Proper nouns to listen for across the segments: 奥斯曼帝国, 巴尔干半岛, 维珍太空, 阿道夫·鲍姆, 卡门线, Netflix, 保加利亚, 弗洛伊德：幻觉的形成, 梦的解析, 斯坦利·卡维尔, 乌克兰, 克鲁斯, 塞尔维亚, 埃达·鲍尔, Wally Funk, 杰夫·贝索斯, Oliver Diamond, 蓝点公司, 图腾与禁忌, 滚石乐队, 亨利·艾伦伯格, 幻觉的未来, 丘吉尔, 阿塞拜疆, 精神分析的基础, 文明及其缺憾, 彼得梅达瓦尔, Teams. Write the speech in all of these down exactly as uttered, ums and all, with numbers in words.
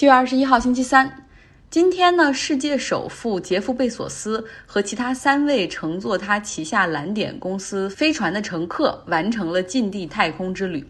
七月二十一号星期三，今天呢，世界首富杰夫·贝索斯和其他三位乘坐他旗下蓝点公司飞船的乘客完成了近地太空之旅。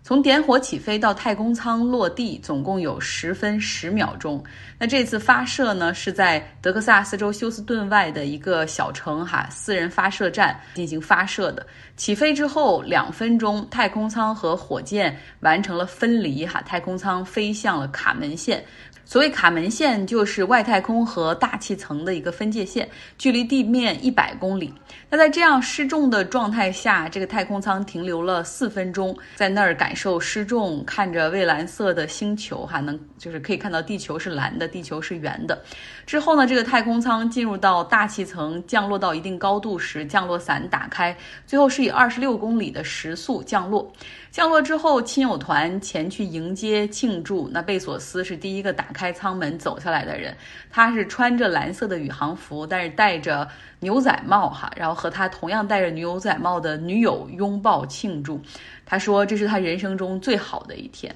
从点火起飞到太空舱落地，总共有十分十秒钟。那这次发射呢，是在德克萨斯州休斯顿外的一个小城哈私人发射站进行发射的。起飞之后两分钟，太空舱和火箭完成了分离哈，太空舱飞向了卡门线。所谓卡门线，就是外太空和大气层的一个分界线，距离地面一百公里。那在这样失重的状态下，这个太空舱停留了四分钟，在那儿感受失重，看着蔚蓝色的星球，还能就是可以看到地球是蓝的，地球是圆的。之后呢，这个太空舱进入到大气层，降落到一定高度时，降落伞打开，最后是以二十六公里的时速降落。降落之后，亲友团前去迎接庆祝。那贝索斯是第一个打开开舱门走下来的人，他是穿着蓝色的宇航服，但是戴着牛仔帽哈，然后和他同样戴着牛仔帽的女友拥抱庆祝。他说这是他人生中最好的一天。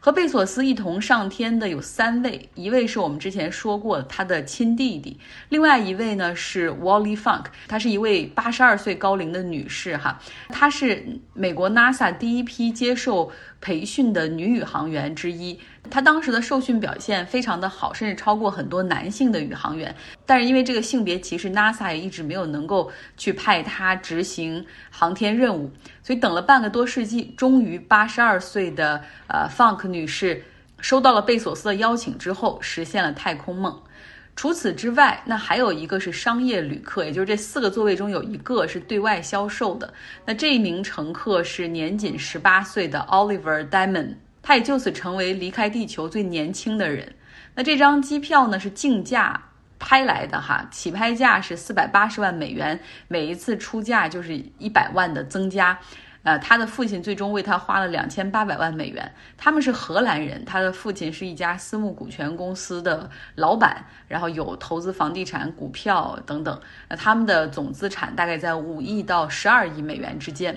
和贝索斯一同上天的有三位，一位是我们之前说过他的亲弟弟，另外一位呢是 Wally Funk， 她是一位八十二岁高龄的女士哈，她是美国 NASA 第一批接受培训的女宇航员之一。她当时的受训表现非常的好，甚至超过很多男性的宇航员，但是因为这个性别歧视， NASA 也一直没有能够去派她执行航天任务，所以等了半个多世纪，终于八十二岁的呃 Funk 女士收到了贝索斯的邀请之后，实现了太空梦。除此之外，那还有一个是商业旅客，也就是这四个座位中有一个是对外销售的。那这一名乘客是年仅十八岁的 Oliver Diamond， 他也就此成为离开地球最年轻的人。那这张机票呢是竞价拍来的哈，起拍价是四百八十万美元，每一次出价就是一百万的增加。呃，他的父亲最终为他花了两千八百万美元。他们是荷兰人，他的父亲是一家私募股权公司的老板，然后有投资房地产、股票等等。那他们的总资产大概在五亿到十二亿美元之间。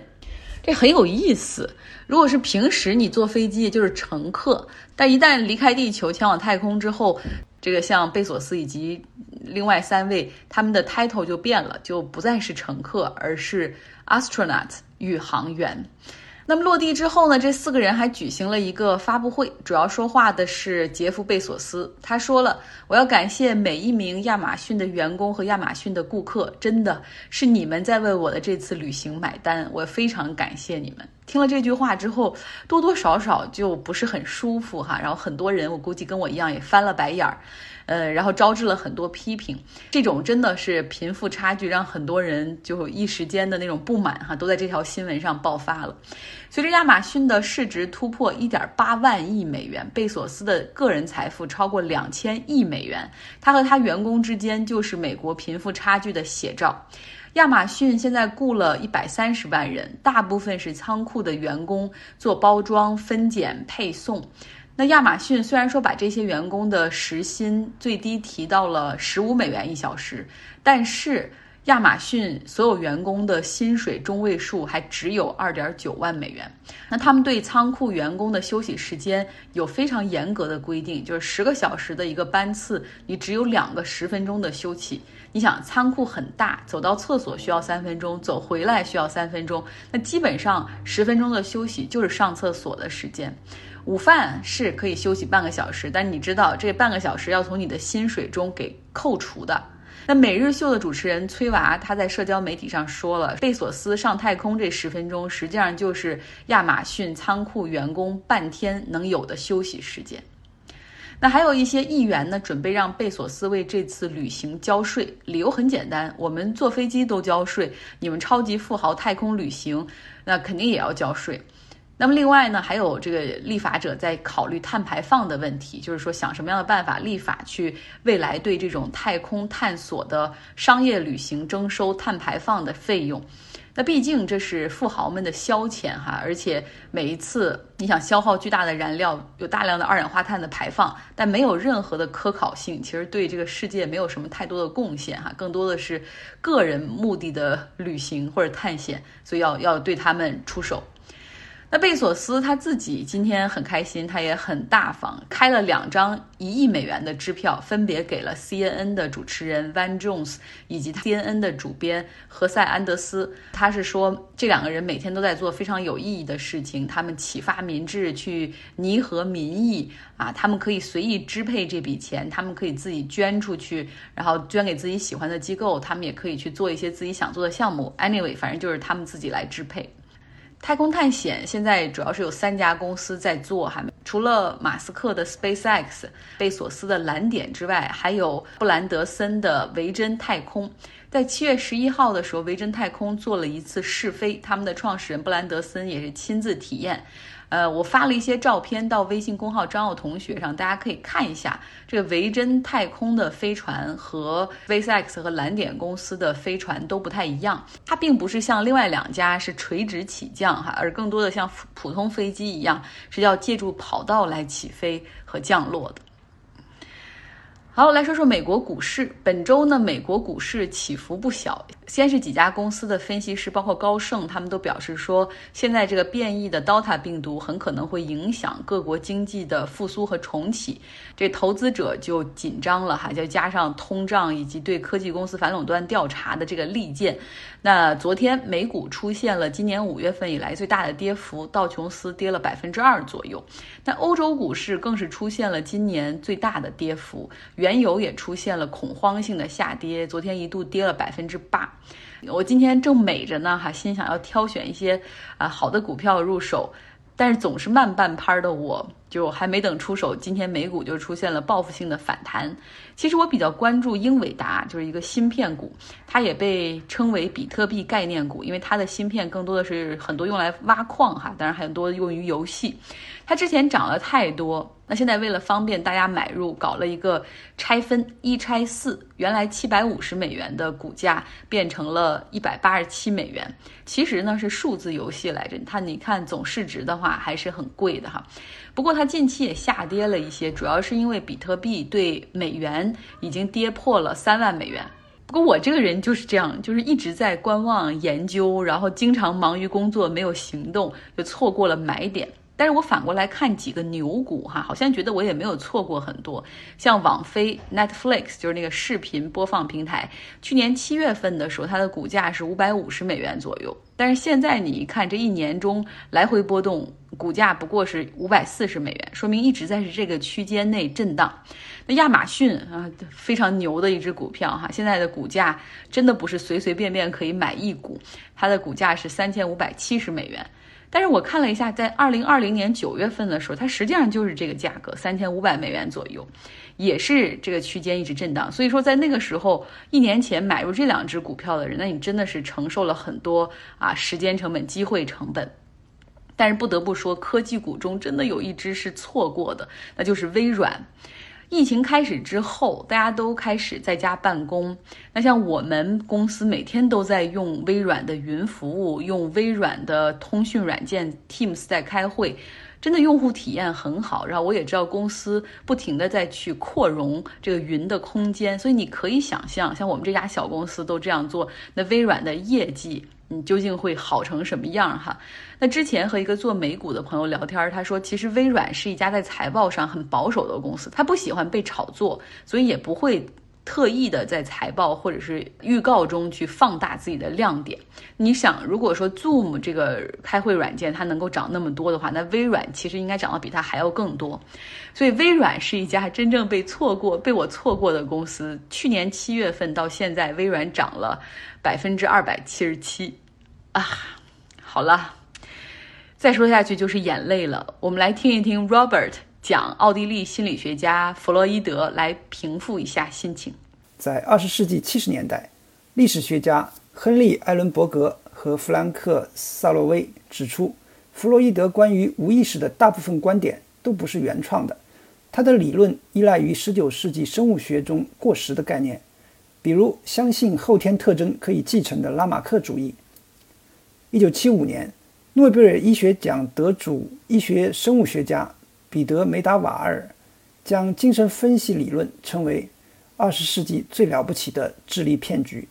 这很有意思。如果是平时你坐飞机就是乘客，但一旦离开地球前往太空之后，这个像贝索斯以及另外三位，他们的 title 就变了，就不再是乘客，而是 astronaut 宇航员。那么落地之后呢，这四个人还举行了一个发布会，主要说话的是杰夫·贝索斯。他说了，我要感谢每一名亚马逊的员工和亚马逊的顾客，真的是你们在为我的这次旅行买单，我非常感谢你们。听了这句话之后，多多少少就不是很舒服哈，然后很多人我估计跟我一样也翻了白眼儿，呃，然后招致了很多批评。这种真的是贫富差距让很多人就一时间的那种不满哈，都在这条新闻上爆发了。随着亚马逊的市值突破 一点八万亿美元，贝索斯的个人财富超过两千亿美元，他和他员工之间就是美国贫富差距的写照。亚马逊现在雇了一百三十万人，大部分是仓库的员工，做包装、分拣、配送。那亚马逊虽然说把这些员工的时薪最低提到了十五美元一小时，但是亚马逊所有员工的薪水中位数还只有 二点九万美元。那他们对仓库员工的休息时间有非常严格的规定，就是十个小时的一个班次，你只有两个十分钟的休息。你想仓库很大，走到厕所需要三分钟，走回来需要三分钟，那基本上十分钟的休息就是上厕所的时间。午饭是可以休息半个小时，但你知道这半个小时要从你的薪水中给扣除的。那每日秀的主持人崔娃，他在社交媒体上说了，贝索斯上太空这十分钟实际上就是亚马逊仓库员工半天能有的休息时间。那还有一些议员呢，准备让贝索斯为这次旅行交税，理由很简单，我们坐飞机都交税，你们超级富豪太空旅行那肯定也要交税。那么另外呢，还有这个立法者在考虑碳排放的问题，就是说想什么样的办法立法去未来对这种太空探索的商业旅行征收碳排放的费用。那毕竟这是富豪们的消遣哈，而且每一次你想消耗巨大的燃料，有大量的二氧化碳的排放，但没有任何的科考性，其实对这个世界没有什么太多的贡献哈，更多的是个人目的的旅行或者探险，所以要要对他们出手。那贝索斯他自己今天很开心，他也很大方，开了两张一亿美元的支票，分别给了 C N N 的主持人 Van Jones 以及 C N N 的主编何塞安德斯。他是说这两个人每天都在做非常有意义的事情，他们启发民智，去弥合民意啊，他们可以随意支配这笔钱，他们可以自己捐出去，然后捐给自己喜欢的机构，他们也可以去做一些自己想做的项目。 anyway 反正就是他们自己来支配。太空探险现在主要是有三家公司在做，还除了马斯克的 SpaceX、 贝索斯的蓝点之外，还有布兰德森的维珍太空。在七月十一号的时候，维珍太空做了一次试飞，他们的创始人布兰德森也是亲自体验。呃，我发了一些照片到微信公号张奥同学上，大家可以看一下这个维珍太空的飞船和 SpaceX 和蓝点公司的飞船都不太一样，它并不是像另外两家是垂直起降哈，而更多的像普通飞机一样是要借助跑道来起飞和降落的。好，来说说美国股市。本周呢，美国股市起伏不小。先是几家公司的分析师，包括高盛，他们都表示说，现在这个变异的 Delta 病毒很可能会影响各国经济的复苏和重启，这投资者就紧张了哈。再加上通胀以及对科技公司反垄断调查的这个利剑，那昨天美股出现了今年五月份以来最大的跌幅，道琼斯跌了百分之二左右。那欧洲股市更是出现了今年最大的跌幅。原油也出现了恐慌性的下跌，昨天一度跌了百分之八。我今天正美着呢，哈，心想要挑选一些啊好的股票入手，但是总是慢半拍的我，就还没等出手，今天美股就出现了报复性的反弹。其实我比较关注英伟达，就是一个芯片股，它也被称为比特币概念股，因为它的芯片更多的是很多用来挖矿哈，当然很多用于游戏。它之前涨了太多，那现在为了方便大家买入，搞了一个拆分，一拆四，原来七百五十美元的股价变成了一百八十七美元。其实呢是数字游戏来着，它你看总市值的话还是很贵的哈。不过它近期也下跌了一些，主要是因为比特币对美元已经跌破了三万美元。不过我这个人就是这样，就是一直在观望研究，然后经常忙于工作没有行动，就错过了买点。但是我反过来看几个牛股哈，好像觉得我也没有错过很多，像网飞 Netflix 就是那个视频播放平台，去年七月份的时候它的股价是五百五十美元左右，但是现在你一看这一年中来回波动，股价不过是五百四十美元，说明一直在是这个区间内震荡。那亚马逊啊，非常牛的一只股票哈，现在的股价真的不是随随便便可以买一股，它的股价是三千五百七十美元。但是我看了一下，在二零二零年九月份的时候，它实际上就是这个价格，三千五百美元左右，也是这个区间一直震荡。所以说，在那个时候，一年前买入这两只股票的人，那你真的是承受了很多啊时间成本、机会成本。但是不得不说，科技股中真的有一只是错过的，那就是微软。疫情开始之后，大家都开始在家办公，那像我们公司每天都在用微软的云服务，用微软的通讯软件 Teams 在开会，真的用户体验很好。然后我也知道公司不停的在去扩容这个云的空间，所以你可以想象，像我们这家小公司都这样做，那微软的业绩你究竟会好成什么样哈？那之前和一个做美股的朋友聊天，他说其实微软是一家在财报上很保守的公司，他不喜欢被炒作，所以也不会特意的在财报或者是预告中去放大自己的亮点。你想，如果说 Zoom 这个开会软件它能够涨那么多的话，那微软其实应该涨得比它还要更多。所以微软是一家真正被错过、被我错过的公司。去年七月份到现在，微软涨了百分之二百七十七。啊，好了，再说下去就是眼泪了。我们来听一听 Robert 讲奥地利心理学家弗洛伊德，来平复一下心情。在二十世纪七十年代，历史学家亨利·艾伦伯格和弗兰克·萨洛威指出，弗洛伊德关于无意识的大部分观点都不是原创的，他的理论依赖于十九世纪生物学中过时的概念，比如相信后天特征可以继承的拉马克主义。一九七五年，诺贝尔医学奖得主医学生物学家彼得梅达瓦尔将精神分析理论称为二十世纪最了不起的智力骗局。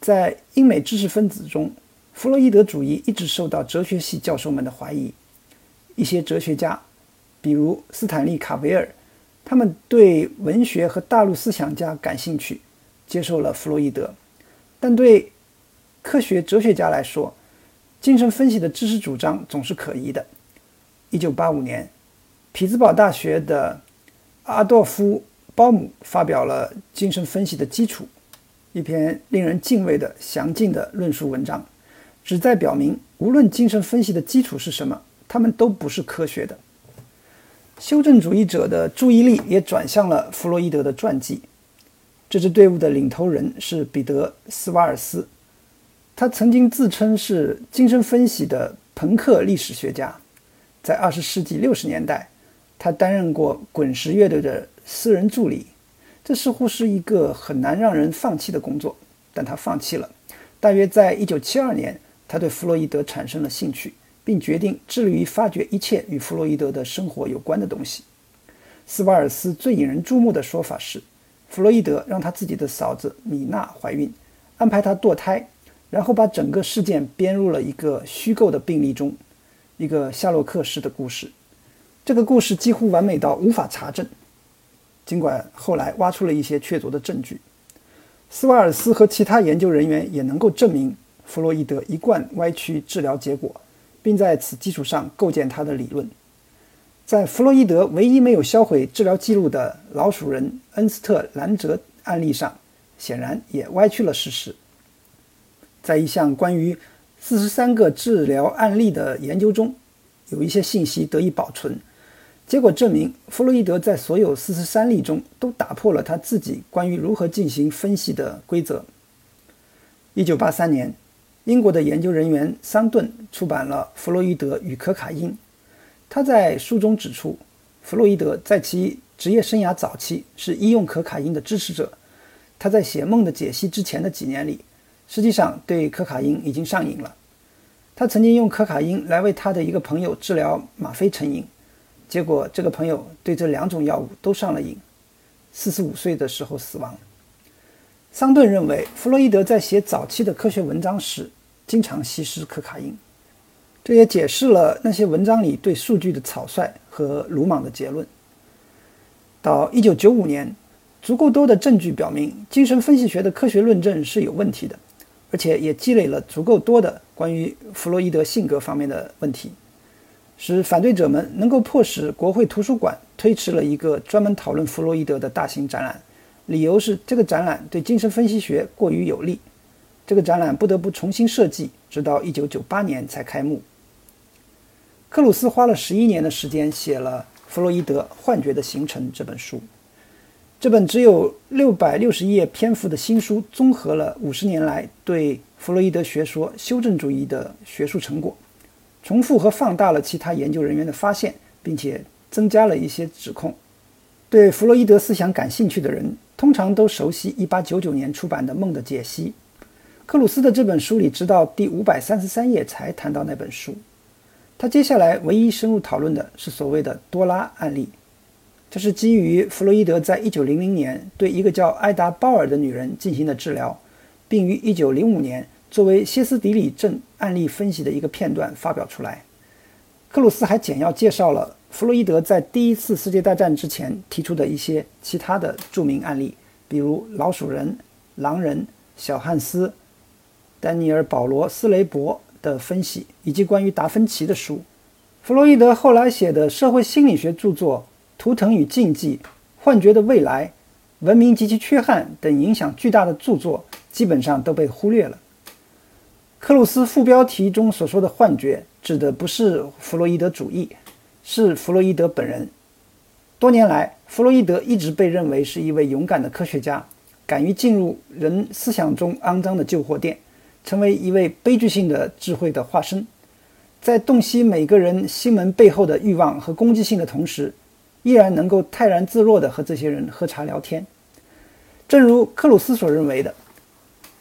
在英美知识分子中，弗洛伊德主义一直受到哲学系教授们的怀疑。一些哲学家，比如斯坦利·卡维尔，他们对文学和大陆思想家感兴趣，接受了弗洛伊德。但对科学哲学家来说，精神分析的知识主张总是可疑的。一九八五年，匹兹堡大学的阿道夫·鲍姆发表了《精神分析的基础》，一篇令人敬畏的详尽的论述文章，旨在表明无论精神分析的基础是什么，它们都不是科学的。修正主义者的注意力也转向了弗洛伊德的传记。这支队伍的领头人是彼得·斯瓦尔斯，他曾经自称是精神分析的朋克历史学家。在二十世纪六十年代，他担任过滚石乐队的私人助理，这似乎是一个很难让人放弃的工作，但他放弃了。大约在一九七二年，他对弗洛伊德产生了兴趣，并决定致力于发掘一切与弗洛伊德的生活有关的东西。斯瓦尔斯最引人注目的说法是，弗洛伊德让他自己的嫂子米娜怀孕，安排她堕胎，然后把整个事件编入了一个虚构的病例中，一个夏洛克式的故事。这个故事几乎完美到无法查证，尽管后来挖出了一些确凿的证据。斯瓦尔斯和其他研究人员也能够证明弗洛伊德一贯歪曲治疗结果，并在此基础上构建他的理论。在弗洛伊德唯一没有销毁治疗记录的老鼠人恩斯特·兰哲案例上，显然也歪曲了事实。在一项关于四十三个治疗案例的研究中，有一些信息得以保存，结果证明弗洛伊德在所有四十三例中都打破了他自己关于如何进行分析的规则。一九八三年，英国的研究人员桑顿出版了《弗洛伊德与可卡因》。他在书中指出，弗洛伊德在其职业生涯早期是医用可卡因的支持者。他在写《梦的解析》之前的几年里，实际上对可卡因已经上瘾了。他曾经用可卡因来为他的一个朋友治疗吗啡成瘾，结果这个朋友对这两种药物都上了瘾，四十五岁的时候死亡。桑顿认为，弗洛伊德在写早期的科学文章时经常吸食可卡因。这也解释了那些文章里对数据的草率和鲁莽的结论。到一九九五年，足够多的证据表明精神分析学的科学论证是有问题的，而且也积累了足够多的关于弗洛伊德性格方面的问题，使反对者们能够迫使国会图书馆推迟了一个专门讨论弗洛伊德的大型展览，理由是这个展览对精神分析学过于有利。这个展览不得不重新设计，直到一九九八年才开幕。克鲁斯花了十一年的时间写了《弗洛伊德：幻觉的形成》这本书。这本只有六百六十页篇幅的新书综合了五十年来对弗洛伊德学说修正主义的学术成果，重复和放大了其他研究人员的发现，并且增加了一些指控。对弗洛伊德思想感兴趣的人通常都熟悉一八九九年出版的《梦的解析》。克鲁斯的这本书里直到第五百三十三页才谈到那本书。他接下来唯一深入讨论的是所谓的多拉案例，这是基于弗洛伊德在一九零零年对一个叫埃达·鲍尔的女人进行的治疗，并于一九零五年作为歇斯底里症案例分析的一个片段发表出来。克鲁斯还简要介绍了弗洛伊德在第一次世界大战之前提出的一些其他的著名案例，比如老鼠人、狼人、小汉斯、丹尼尔·保罗·斯雷伯的分析，以及关于达芬奇的书。弗洛伊德后来写的社会心理学著作《图腾与禁忌》、《幻觉的未来》、《文明及其缺憾》等影响巨大的著作基本上都被忽略了。克鲁斯副标题中所说的幻觉指的不是弗洛伊德主义，是弗洛伊德本人。多年来，弗洛伊德一直被认为是一位勇敢的科学家，敢于进入人思想中肮脏的旧货店，成为一位悲剧性的智慧的化身。在洞悉每个人心门背后的欲望和攻击性的同时，依然能够泰然自若地和这些人喝茶聊天。正如克鲁斯所认为的，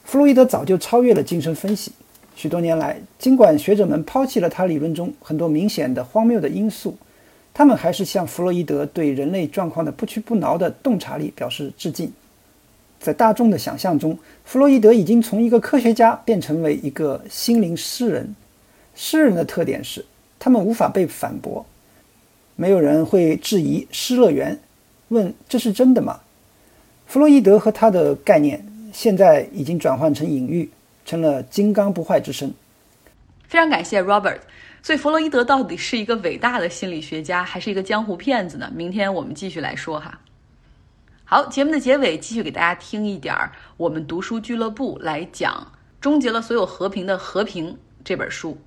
弗洛伊德早就超越了精神分析。许多年来，尽管学者们抛弃了他理论中很多明显的荒谬的因素，他们还是向弗洛伊德对人类状况的不屈不挠的洞察力表示致敬。在大众的想象中，弗洛伊德已经从一个科学家变成为一个心灵诗人。诗人的特点是他们无法被反驳，没有人会质疑失乐园，问这是真的吗？弗洛伊德和他的概念现在已经转换成隐喻，成了金刚不坏之身。非常感谢 Robert。 所以弗洛伊德到底是一个伟大的心理学家，还是一个江湖骗子呢？明天我们继续来说哈。好，节目的结尾继续给大家听一点我们读书俱乐部来讲终结了所有和平的和平这本书。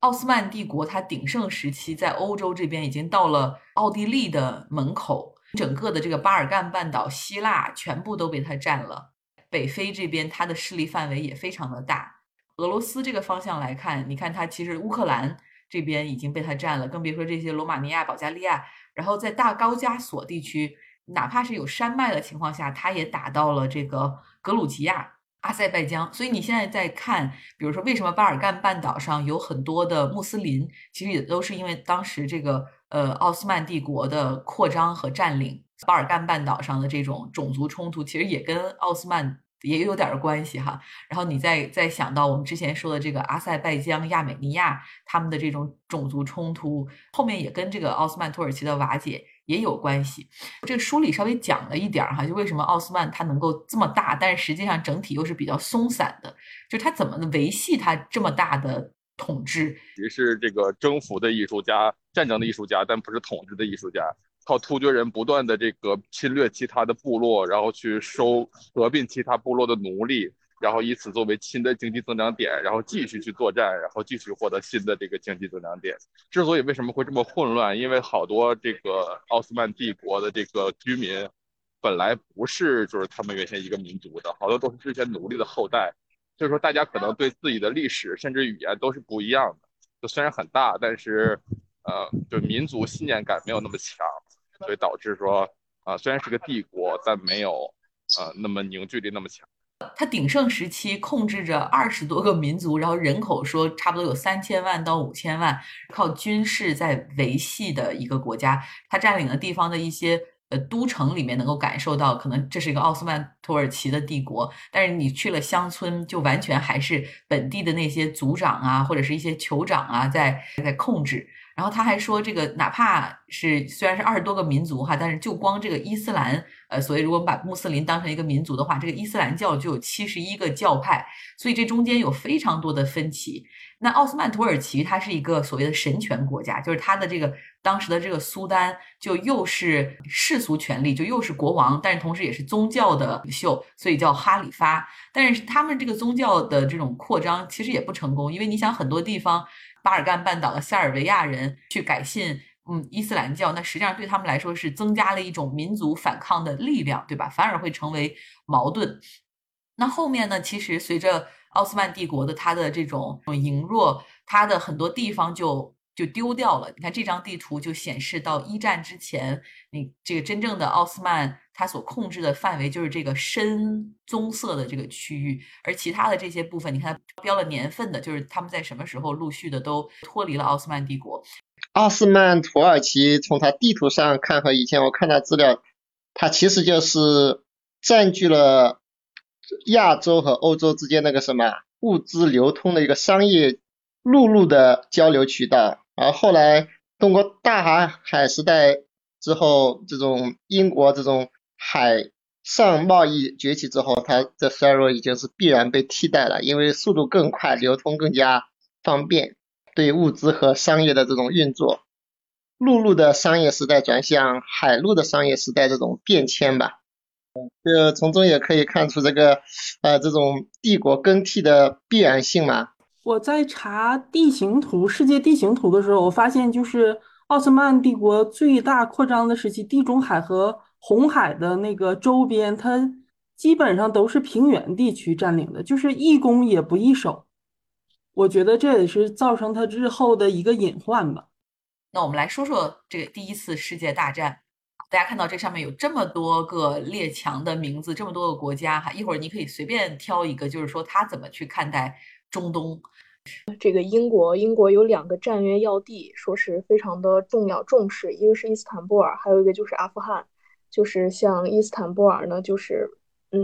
奥斯曼帝国它鼎盛时期在欧洲这边已经到了奥地利的门口，整个的这个巴尔干半岛、希腊全部都被它占了，北非这边它的势力范围也非常的大。俄罗斯这个方向来看，你看它其实乌克兰这边已经被它占了，更别说这些罗马尼亚、保加利亚，然后在大高加索地区哪怕是有山脉的情况下，它也打到了这个格鲁吉亚、阿塞拜疆。所以你现在在看，比如说为什么巴尔干半岛上有很多的穆斯林，其实也都是因为当时这个呃奥斯曼帝国的扩张和占领，巴尔干半岛上的这种种族冲突其实也跟奥斯曼也有点关系哈。然后你再再想到我们之前说的这个阿塞拜疆、亚美尼亚他们的这种种族冲突，后面也跟这个奥斯曼土耳其的瓦解也有关系。这个书里稍微讲了一点哈，就为什么奥斯曼它能够这么大，但是实际上整体又是比较松散的，就它怎么维系它这么大的统治。也是这个征服的艺术家、战争的艺术家，但不是统治的艺术家。靠突厥人不断的这个侵略其他的部落，然后去收合并其他部落的奴隶，然后以此作为新的经济增长点，然后继续去作战，然后继续获得新的这个经济增长点。之所以为什么会这么混乱，因为好多这个奥斯曼帝国的这个居民本来不是就是他们原先一个民族的，好多都是之前奴隶的后代，所以说大家可能对自己的历史甚至语言都是不一样的。就虽然很大，但是呃，就民族信念感没有那么强，所以导致说啊、呃，虽然是个帝国，但没有呃那么凝聚力那么强。它鼎盛时期控制着二十多个民族，然后人口说差不多有三千万到五千万，靠军事在维系的一个国家。它占领的地方的一些呃都城里面能够感受到，可能这是一个奥斯曼土耳其的帝国，但是你去了乡村，就完全还是本地的那些族长啊，或者是一些酋长啊，在在控制。然后他还说，这个哪怕是虽然是二十多个民族哈，但是就光这个伊斯兰，呃，所以如果把穆斯林当成一个民族的话，这个伊斯兰教就有七十一个教派，所以这中间有非常多的分歧。那奥斯曼土耳其它是一个所谓的神权国家，就是它的这个当时的这个苏丹就又是世俗权力，就又是国王，但是同时也是宗教的领袖，所以叫哈里发。但是他们这个宗教的这种扩张其实也不成功，因为你想很多地方。巴尔干半岛的塞尔维亚人去改信嗯伊斯兰教，那实际上对他们来说是增加了一种民族反抗的力量，对吧？反而会成为矛盾。那后面呢，其实随着奥斯曼帝国的它的这种羸弱，它的很多地方就就丢掉了。你看这张地图就显示到一战之前，你这个真正的奥斯曼它所控制的范围就是这个深棕色的这个区域，而其他的这些部分，你看它标了年份的，就是他们在什么时候陆续的都脱离了奥斯曼帝国。奥斯曼土耳其从它地图上看和以前我看它资料，它其实就是占据了亚洲和欧洲之间那个什么物资流通的一个商业陆路的交流渠道。而后来通过大航海时代之后，这种英国这种海上贸易崛起之后，它的衰弱已经是必然被替代了，因为速度更快，流通更加方便，对物资和商业的这种运作，陆路的商业时代转向海陆的商业时代这种变迁吧。这从中也可以看出这个呃这种帝国更替的必然性嘛。我在查地形图、世界地形图的时候，我发现就是奥斯曼帝国最大扩张的时期，地中海和红海的那个周边，它基本上都是平原地区占领的，就是一攻也不易守。我觉得这也是造成它日后的一个隐患吧。那我们来说说这个第一次世界大战。大家看到这上面有这么多个列强的名字，这么多个国家哈，一会儿你可以随便挑一个，就是说他怎么去看待中东。这个英国英国有两个战略要地，说是非常的重要重视，一个是伊斯坦布尔，还有一个就是阿富汗。就是像伊斯坦布尔呢，就是嗯，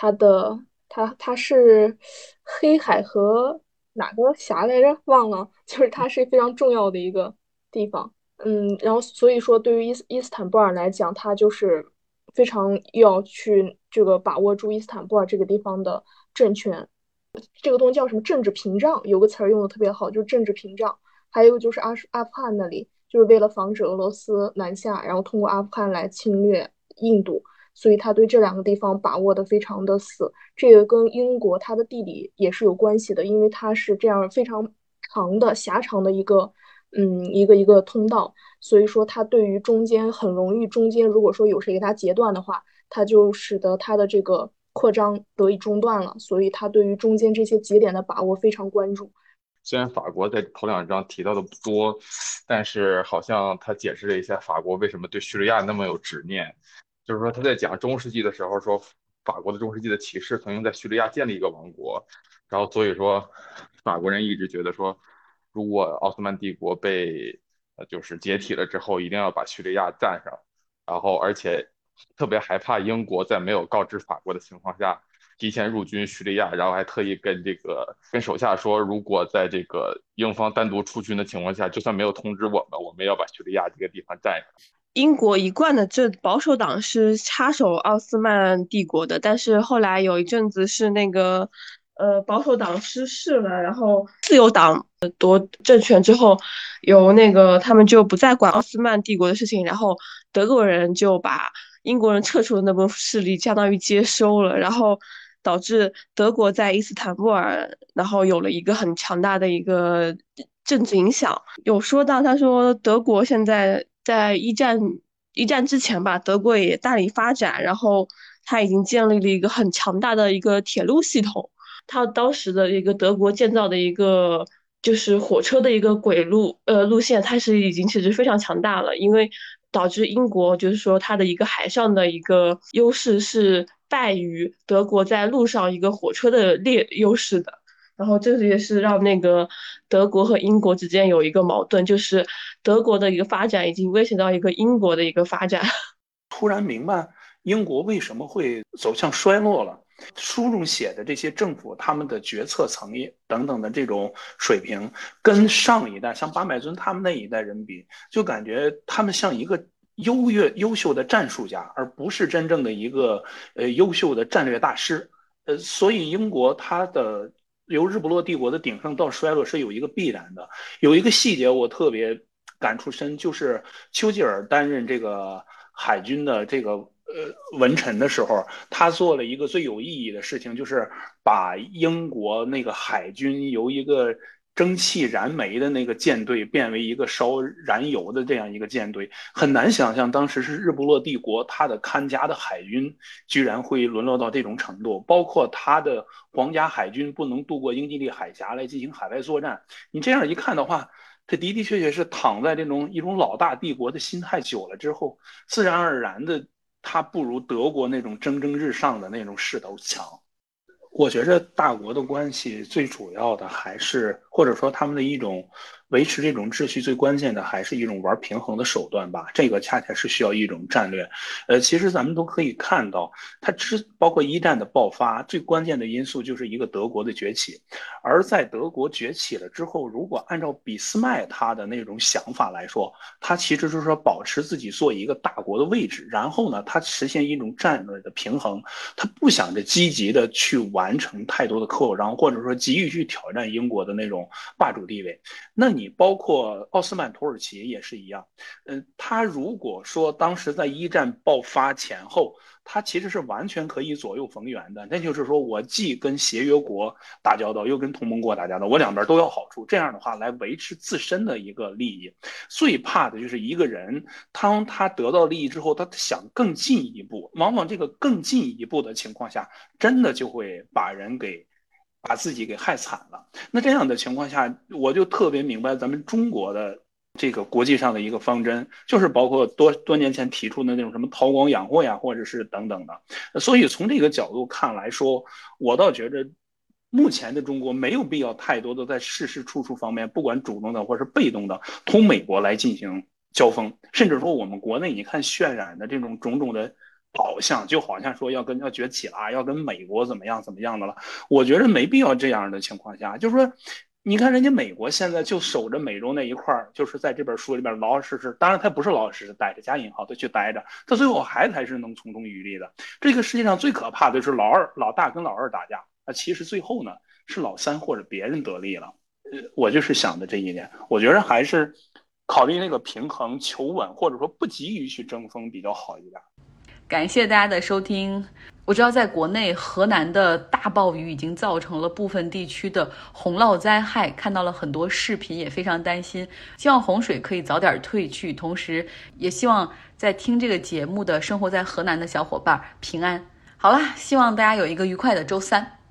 它的它它是黑海和哪个峡来着？忘了，就是它是非常重要的一个地方。嗯，然后所以说，对于伊斯伊斯坦布尔来讲，它就是非常要去这个把握住伊斯坦布尔这个地方的政权。这个东西叫什么政治屏障，有个词儿用的特别好，就是政治屏障。还有就是阿阿富汗那里，就是为了防止俄罗斯南下，然后通过阿富汗来侵略印度，所以他对这两个地方把握的非常的死。这个跟英国它的地理也是有关系的，因为它是这样非常长的狭长的一个嗯一个一个通道，所以说它对于中间很容易，中间如果说有谁给它截断的话，它就使得它的这个扩张得以中断了，所以他对于中间这些节点的把握非常关注。虽然法国在头两章提到的不多，但是好像他解释了一下法国为什么对叙利亚那么有执念，就是说他在讲中世纪的时候说法国的中世纪的骑士曾经在叙利亚建立一个王国，然后所以说法国人一直觉得说如果奥斯曼帝国被就是解体了之后一定要把叙利亚占上，然后而且特别害怕英国在没有告知法国的情况下提前入军叙利亚，然后还特意跟这个跟手下说，如果在这个英方单独出军的情况下，就算没有通知我们，我们也要把叙利亚这个地方占上。英国一贯的这保守党是插手奥斯曼帝国的，但是后来有一阵子是那个呃保守党失势了，然后自由党夺政权之后，由那个他们就不再管奥斯曼帝国的事情，然后德国人就把英国人撤出的那部分势力相当于接收了，然后导致德国在伊斯坦布尔然后有了一个很强大的一个政治影响。有说到他说德国现在在一战一战之前吧，德国也大力发展，然后他已经建立了一个很强大的一个铁路系统，他当时的一个德国建造的一个就是火车的一个轨路呃路线，它是已经其实非常强大了，因为导致英国就是说它的一个海上的一个优势是败于德国在路上一个火车的劣优势的，然后这也是让那个德国和英国之间有一个矛盾，就是德国的一个发展已经威胁到一个英国的一个发展。突然明白英国为什么会走向衰落了，书中写的这些政府他们的决策层等等的这种水平跟上一代像八百尊他们那一代人比，就感觉他们像一个优越优秀的战术家，而不是真正的一个呃优秀的战略大师。呃，所以英国他的由日不落帝国的鼎盛到衰落是有一个必然的。有一个细节我特别感触深，就是丘吉尔担任这个海军的这个呃，文臣的时候，他做了一个最有意义的事情，就是把英国那个海军由一个蒸汽燃煤的那个舰队变为一个烧燃油的这样一个舰队。很难想象当时是日不落帝国他的看家的海军居然会沦落到这种程度，包括他的皇家海军不能渡过英吉利海峡来进行海外作战。你这样一看的话，这的的确确是躺在这种一种老大帝国的心态久了之后，自然而然的他不如德国那种蒸蒸日上的那种势头强。我觉着大国的关系最主要的还是，或者说他们的一种维持这种秩序最关键的还是一种玩平衡的手段吧。这个恰恰是需要一种战略。呃，其实咱们都可以看到，它之包括一战的爆发，最关键的因素就是一个德国的崛起。而在德国崛起了之后，如果按照俾斯麦他的那种想法来说，他其实就是说保持自己做一个大国的位置，然后呢，他实现一种战略的平衡，他不想着积极的去完成太多的扩张，或者说急于去挑战英国的那种霸主地位。那你包括奥斯曼土耳其也是一样，嗯，他如果说当时在一战爆发前后，他其实是完全可以左右逢源的，那就是说我既跟协约国打交道，又跟同盟国打交道，我两边都要好处，这样的话来维持自身的一个利益。最怕的就是一个人当他得到利益之后，他想更进一步，往往这个更进一步的情况下，真的就会把人给把自己给害惨了。那这样的情况下，我就特别明白咱们中国的这个国际上的一个方针，就是包括多多年前提出的那种什么韬光养晦呀，或者是等等的。所以从这个角度看来说，我倒觉着目前的中国没有必要太多的在事事处处方面，不管主动的或是被动的，同美国来进行交锋。甚至说我们国内你看渲染的这种种种的导向，就好像说要跟要崛起啦，要跟美国怎么样怎么样的了，我觉得没必要这样的情况下，就是说你看人家美国现在就守着美洲那一块儿，就是在这本书里边老老实实，当然他不是老老实实待着加引号的去待着，他最后还才是能从中渔利的。这个世界上最可怕的就是老二老大跟老二打架，那其实最后呢是老三或者别人得利了。我就是想的这一点，我觉得还是考虑那个平衡，求稳，或者说不急于去争锋比较好一点。感谢大家的收听。我知道在国内河南的大暴雨已经造成了部分地区的洪涝灾害，看到了很多视频也非常担心，希望洪水可以早点退去，同时也希望在听这个节目的生活在河南的小伙伴平安。好啦，希望大家有一个愉快的周三。